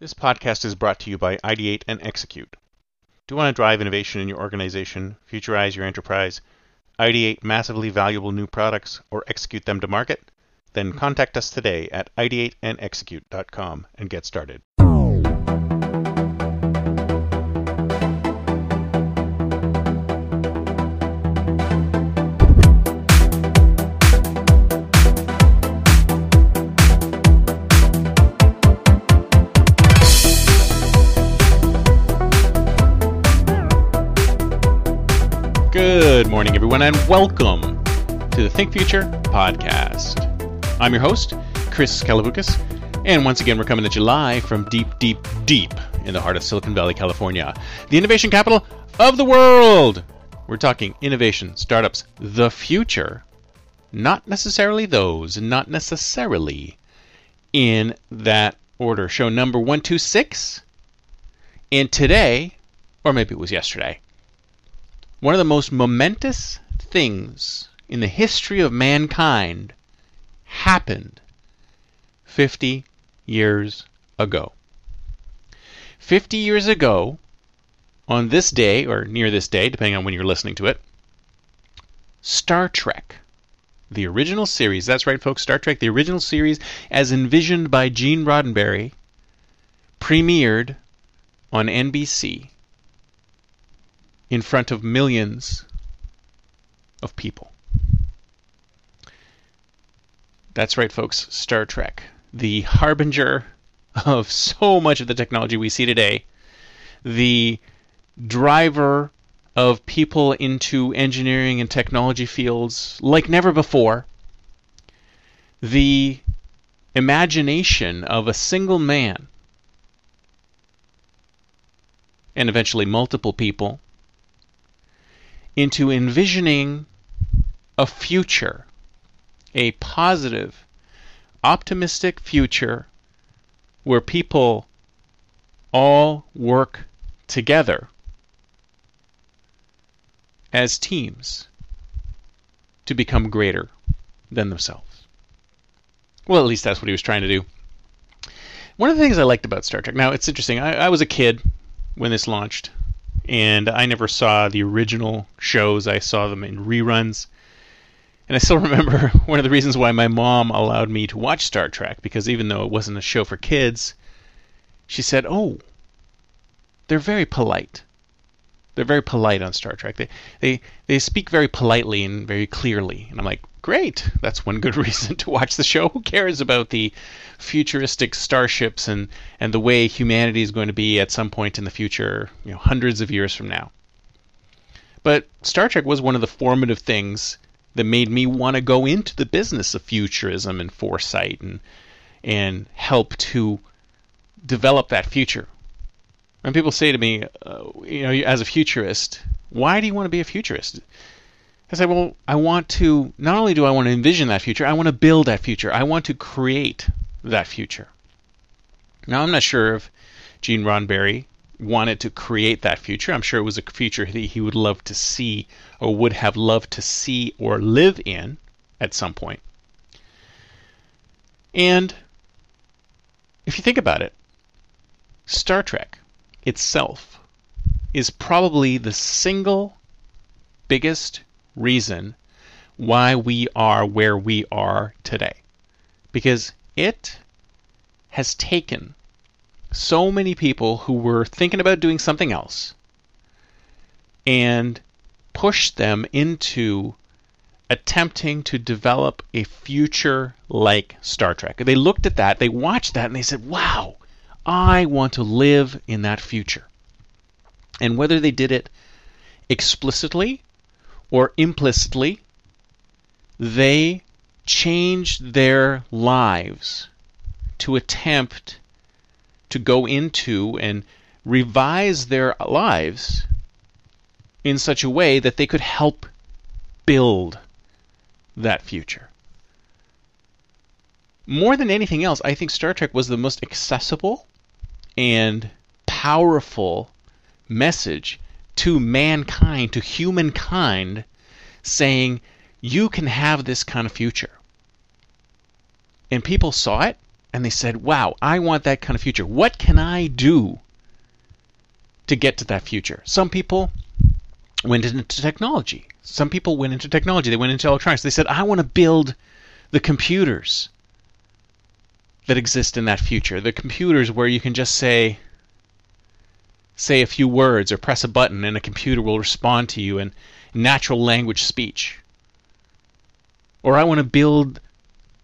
This podcast is brought to you by Ideate and Execute. Do you want to drive innovation in your organization, futurize your enterprise, ideate massively valuable new products, or execute them to market? Then contact us today at ideateandexecute.com and get started. Good morning, everyone, and welcome to the Think Future podcast. I'm your host, Chris Kalavukas, and once again, we're coming at you live from deep in the heart of Silicon Valley, California, the innovation capital of the world. We're talking innovation, startups, the future, not necessarily those, not necessarily in that order. Show number 126, and today, or maybe it was yesterday, one of the most momentous things in the history of mankind happened 50 years ago. 50 years ago, on this day, or near this day, depending on when you're listening to it, Star Trek, the original series, that's right, folks, Star Trek, the original series as envisioned by Gene Roddenberry, premiered on NBC. In front of millions of people. That's right, folks, Star Trek, the harbinger of so much of the technology we see today, the driver of people into engineering and technology fields like never before, the imagination of a single man, and eventually multiple people, into envisioning a future, a positive, optimistic future where people all work together as teams to become greater than themselves. Well, at least that's what he was trying to do. One of the things I liked about Star Trek, now it's interesting, I was a kid when this launched, and I never saw the original shows. I saw them in reruns. And I still remember one of the reasons why my mom allowed me to watch Star Trek, because even though it wasn't a show for kids, she said, oh, they're very polite. They're very polite on Star Trek. They speak very politely and very clearly. And I'm like, great. That's one good reason to watch the show. Who cares about the futuristic starships and the way humanity is going to be at some point in the future, you know, hundreds of years from now? But Star Trek was one of the formative things that made me want to go into the business of futurism and foresight and help to develop that future. When people say to me, as a futurist, why do you want to be a futurist? I say, well, not only do I want to envision that future, I want to build that future. I want to create that future. Now, I'm not sure if Gene Roddenberry wanted to create that future. I'm sure it was a future that he would love to see or would have loved to see or live in at some point. And if you think about it, Star Trek itself is probably the single biggest reason why we are where we are today, because it has taken so many people who were thinking about doing something else and pushed them into attempting to develop a future like Star Trek. They looked at that, they watched that, and they said, wow, I want to live in that future. And whether they did it explicitly or implicitly, they changed their lives to attempt to go into and revise their lives in such a way that they could help build that future. More than anything else, I think Star Trek was the most accessible and powerful message to mankind, to humankind, saying you can have this kind of future. And people saw it and they said, wow, I want that kind of future. What can I do to get to that future? Some people went into technology. Some people went into technology. They went into electronics. They said, I want to build the computers that exist in that future, the computers where you can just say a few words or press a button and a computer will respond to you in natural language speech. Or I want to build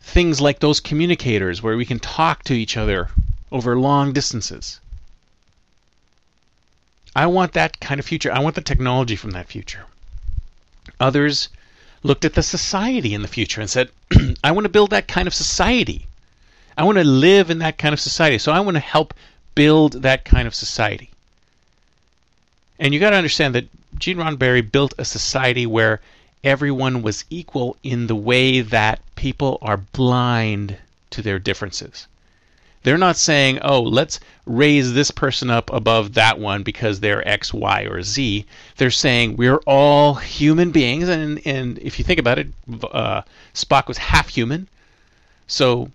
things like those communicators where we can talk to each other over long distances. I want that kind of future. I want the technology from that future. Others looked at the society in the future and said, I want to build that kind of society. I want to live in that kind of society. So I want to help build that kind of society. And you got to understand that Gene Roddenberry built a society where everyone was equal in the way that people are blind to their differences. They're not saying, oh, let's raise this person up above that one because they're X, Y, or Z. They're saying we're all human beings. And if you think about it, Spock was half human. So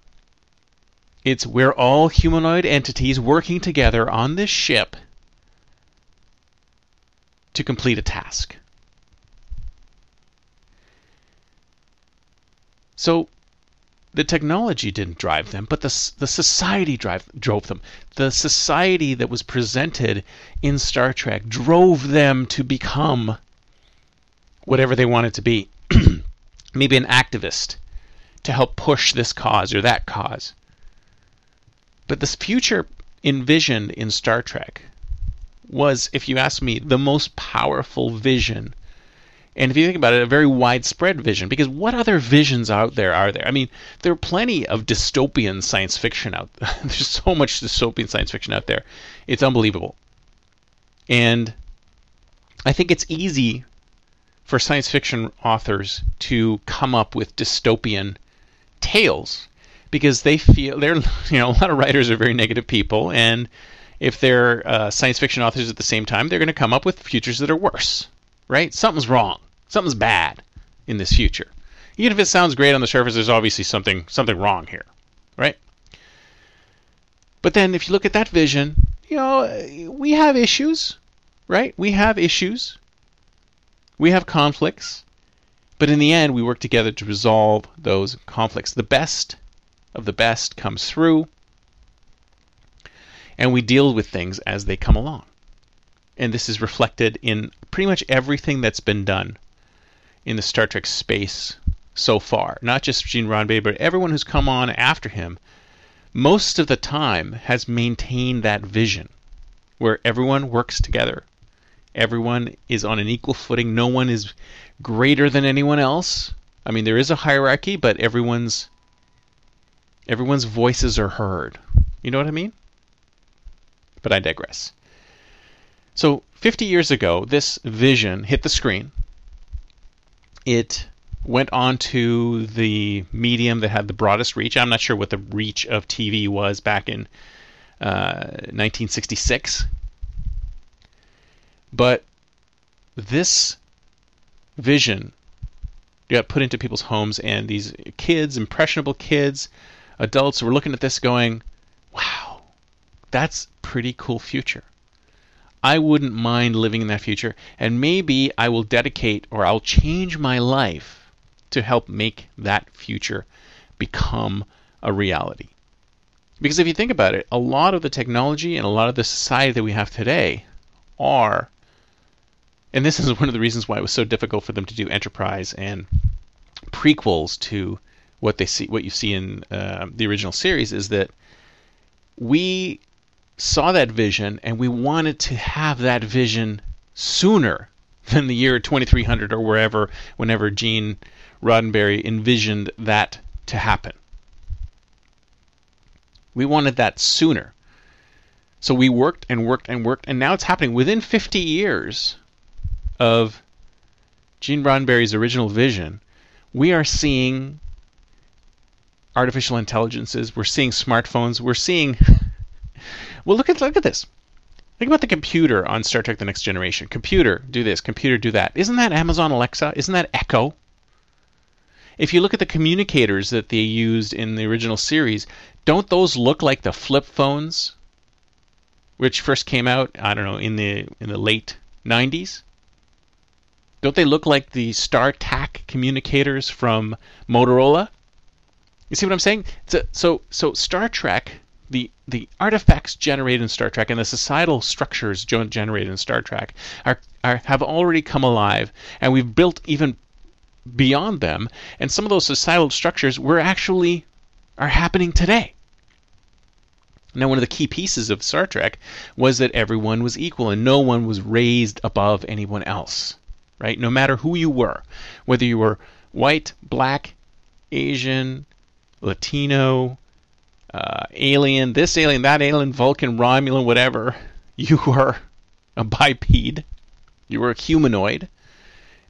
it's we're all humanoid entities working together on this ship to complete a task. So the technology didn't drive them, but the society drove them. The society that was presented in Star Trek drove them to become whatever they wanted to be. Maybe an activist to help push this cause or that cause. But this future envisioned in Star Trek was, if you ask me, the most powerful vision. And if you think about it, a very widespread vision, because what other visions out there are there? I mean, there are plenty of dystopian science fiction out there. There's so much dystopian science fiction out there. It's unbelievable. And I think it's easy for science fiction authors to come up with dystopian tales, because they feel they're, a lot of writers are very negative people, and if they're science fiction authors at the same time, they're going to come up with futures that are worse, right? Something's wrong, something's bad in this future. Even if it sounds great on the surface, there's obviously something wrong here, right? But then if you look at that vision, we have issues, right? We have issues, we have conflicts, but in the end, we work together to resolve those conflicts. The best of the best comes through, and we deal with things as they come along. And this is reflected in pretty much everything that's been done in the Star Trek space so far. Not just Gene Roddenberry, but everyone who's come on after him, most of the time has maintained that vision where everyone works together. Everyone is on an equal footing. No one is greater than anyone else. I mean, there is a hierarchy, but everyone's voices are heard. You know what I mean? But I digress. So 50 years ago, this vision hit the screen. It went on to the medium that had the broadest reach. I'm not sure what the reach of TV was back in 1966. But this vision got put into people's homes, and these kids, impressionable kids, adults were looking at this going, wow, that's pretty cool future. I wouldn't mind living in that future, and maybe I will dedicate or I'll change my life to help make that future become a reality. Because if you think about it, a lot of the technology and a lot of the society that we have today are, and this is one of the reasons why it was so difficult for them to do Enterprise and prequels to what you see in the original series, is that we saw that vision and we wanted to have that vision sooner than the year 2300 or wherever, whenever Gene Roddenberry envisioned that to happen. We wanted that sooner. So we worked and worked and worked, and now it's happening within 50 years of Gene Roddenberry's original vision. We are seeing artificial intelligences, we're seeing smartphones, we're seeing... Well, look at this. Think about the computer on Star Trek The Next Generation. Computer, do this. Computer, do that. Isn't that Amazon Alexa? Isn't that Echo? If you look at the communicators that they used in the original series, don't those look like the flip phones, which first came out, I don't know, in the late 90s? Don't they look like the StarTac communicators from Motorola? You see what I'm saying? So Star Trek, the artifacts generated in Star Trek and the societal structures generated in Star Trek have already come alive, and we've built even beyond them, and some of those societal structures are happening today. Now, one of the key pieces of Star Trek was that everyone was equal and no one was raised above anyone else, right? No matter who you were, whether you were white, black, Asian, Latino, alien, this alien, that alien, Vulcan, Romulan, whatever, you were a biped, you were a humanoid,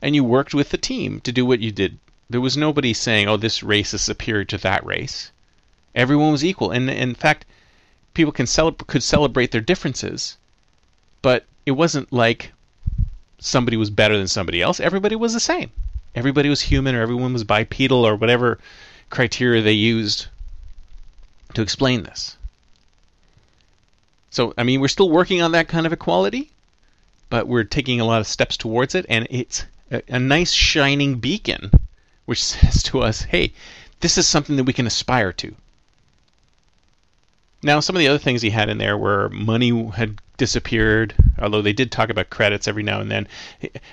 and you worked with the team to do what you did. There was nobody saying, oh, this race is superior to that race. Everyone was equal. And in fact, people could celebrate their differences, but it wasn't like somebody was better than somebody else. Everybody was the same. Everybody was human, or everyone was bipedal, or whatever criteria they used to explain this. So, I mean, we're still working on that kind of equality, but we're taking a lot of steps towards it, and it's a nice shining beacon which says to us, hey, this is something that we can aspire to. Now, some of the other things he had in there were money had disappeared, although they did talk about credits every now and then.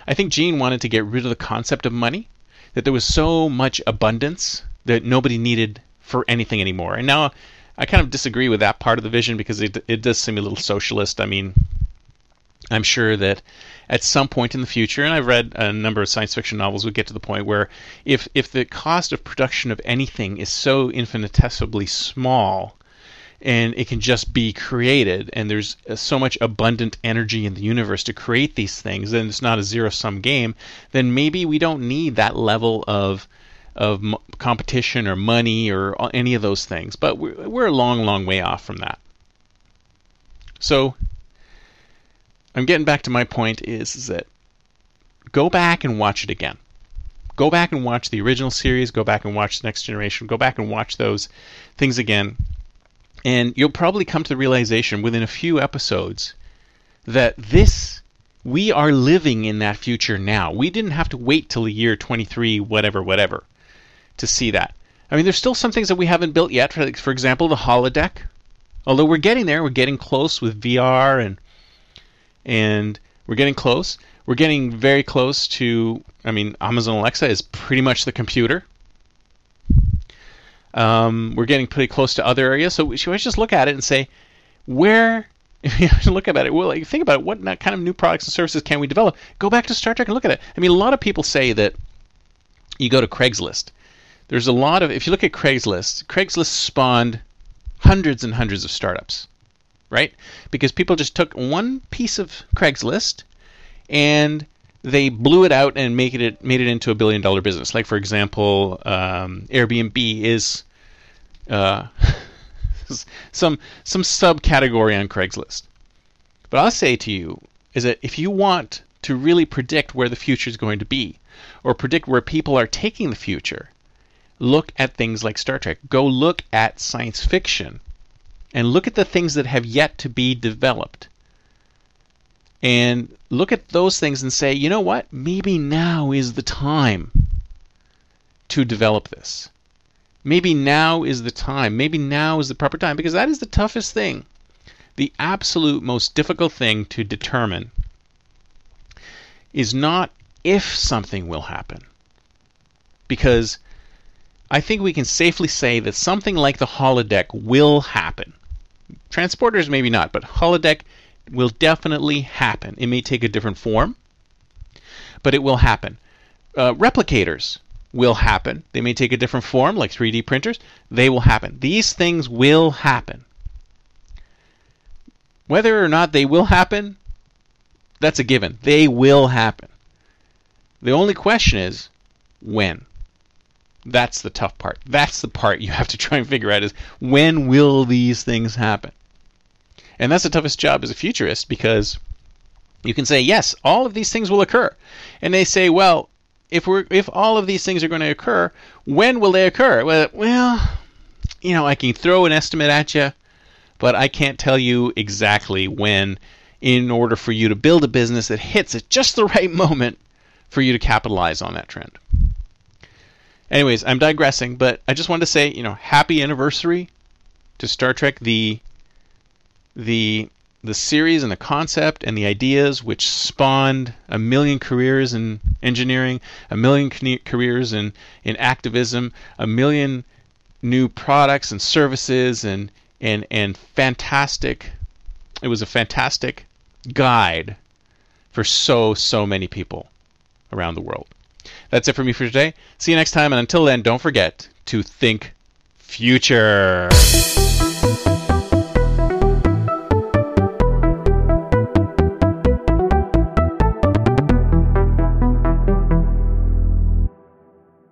I think Gene wanted to get rid of the concept of money, that there was so much abundance that nobody needed for anything anymore. And now I kind of disagree with that part of the vision, because it does seem a little socialist. I mean, I'm sure that at some point in the future, and I've read a number of science fiction novels, we'll get to the point where if the cost of production of anything is so infinitesimally small, and it can just be created, and there's so much abundant energy in the universe to create these things, then it's not a zero-sum game, then maybe we don't need that level of competition or money or any of those things. But we're a long, long way off from that. So I'm getting back to my point is that go back and watch it again. Go back and watch the original series. Go back and watch Next Generation. Go back and watch those things again. And you'll probably come to the realization within a few episodes that we are living in that future now. We didn't have to wait till the year 23 whatever to see that. I mean, there's still some things that we haven't built yet. For example, the holodeck. Although we're getting there, we're getting close with VR, and we're getting close. We're getting very close to, I mean, Amazon Alexa is pretty much the computer. We're getting pretty close to other areas, so we should just look at it and say, think about it, what kind of new products and services can we develop? Go back to Star Trek and look at it. I mean, a lot of people say that you go to Craigslist. There's a lot of, if you look at Craigslist spawned hundreds and hundreds of startups, right? Because people just took one piece of Craigslist and they blew it out and made it into $1 billion business. Like, for example, Airbnb is some subcategory on Craigslist. But I'll say to you is that if you want to really predict where the future is going to be, or predict where people are taking the future, look at things like Star Trek. Go look at science fiction and look at the things that have yet to be developed. And look at those things and say, you know what? Maybe now is the time to develop this. Maybe now is the time. Maybe now is the proper time, because that is the toughest thing, the absolute most difficult thing to determine is not if something will happen. Because I think we can safely say that something like the holodeck will happen. Transporters maybe not, but holodeck will definitely happen. It may take a different form, but it will happen. Replicators will happen. They may take a different form, like 3D printers. They will happen. These things will happen. Whether or not they will happen, that's a given. They will happen. The only question is when. That's the tough part. That's the part you have to try and figure out, is when will these things happen? And that's the toughest job as a futurist, because you can say, yes, all of these things will occur. And they say, well, If all of these things are going to occur, when will they occur? Well, you know, I can throw an estimate at you, but I can't tell you exactly when, in order for you to build a business that hits at just the right moment for you to capitalize on that trend. Anyways, I'm digressing, but I just wanted to say, you know, happy anniversary to Star Trek, the series and the concept and the ideas which spawned 1 million careers in engineering, 1 million careers in activism, 1 million new products and services, and fantastic. It was a fantastic guide for so many people around the world. That's it for me for today. See you next time, and until then, don't forget to think future.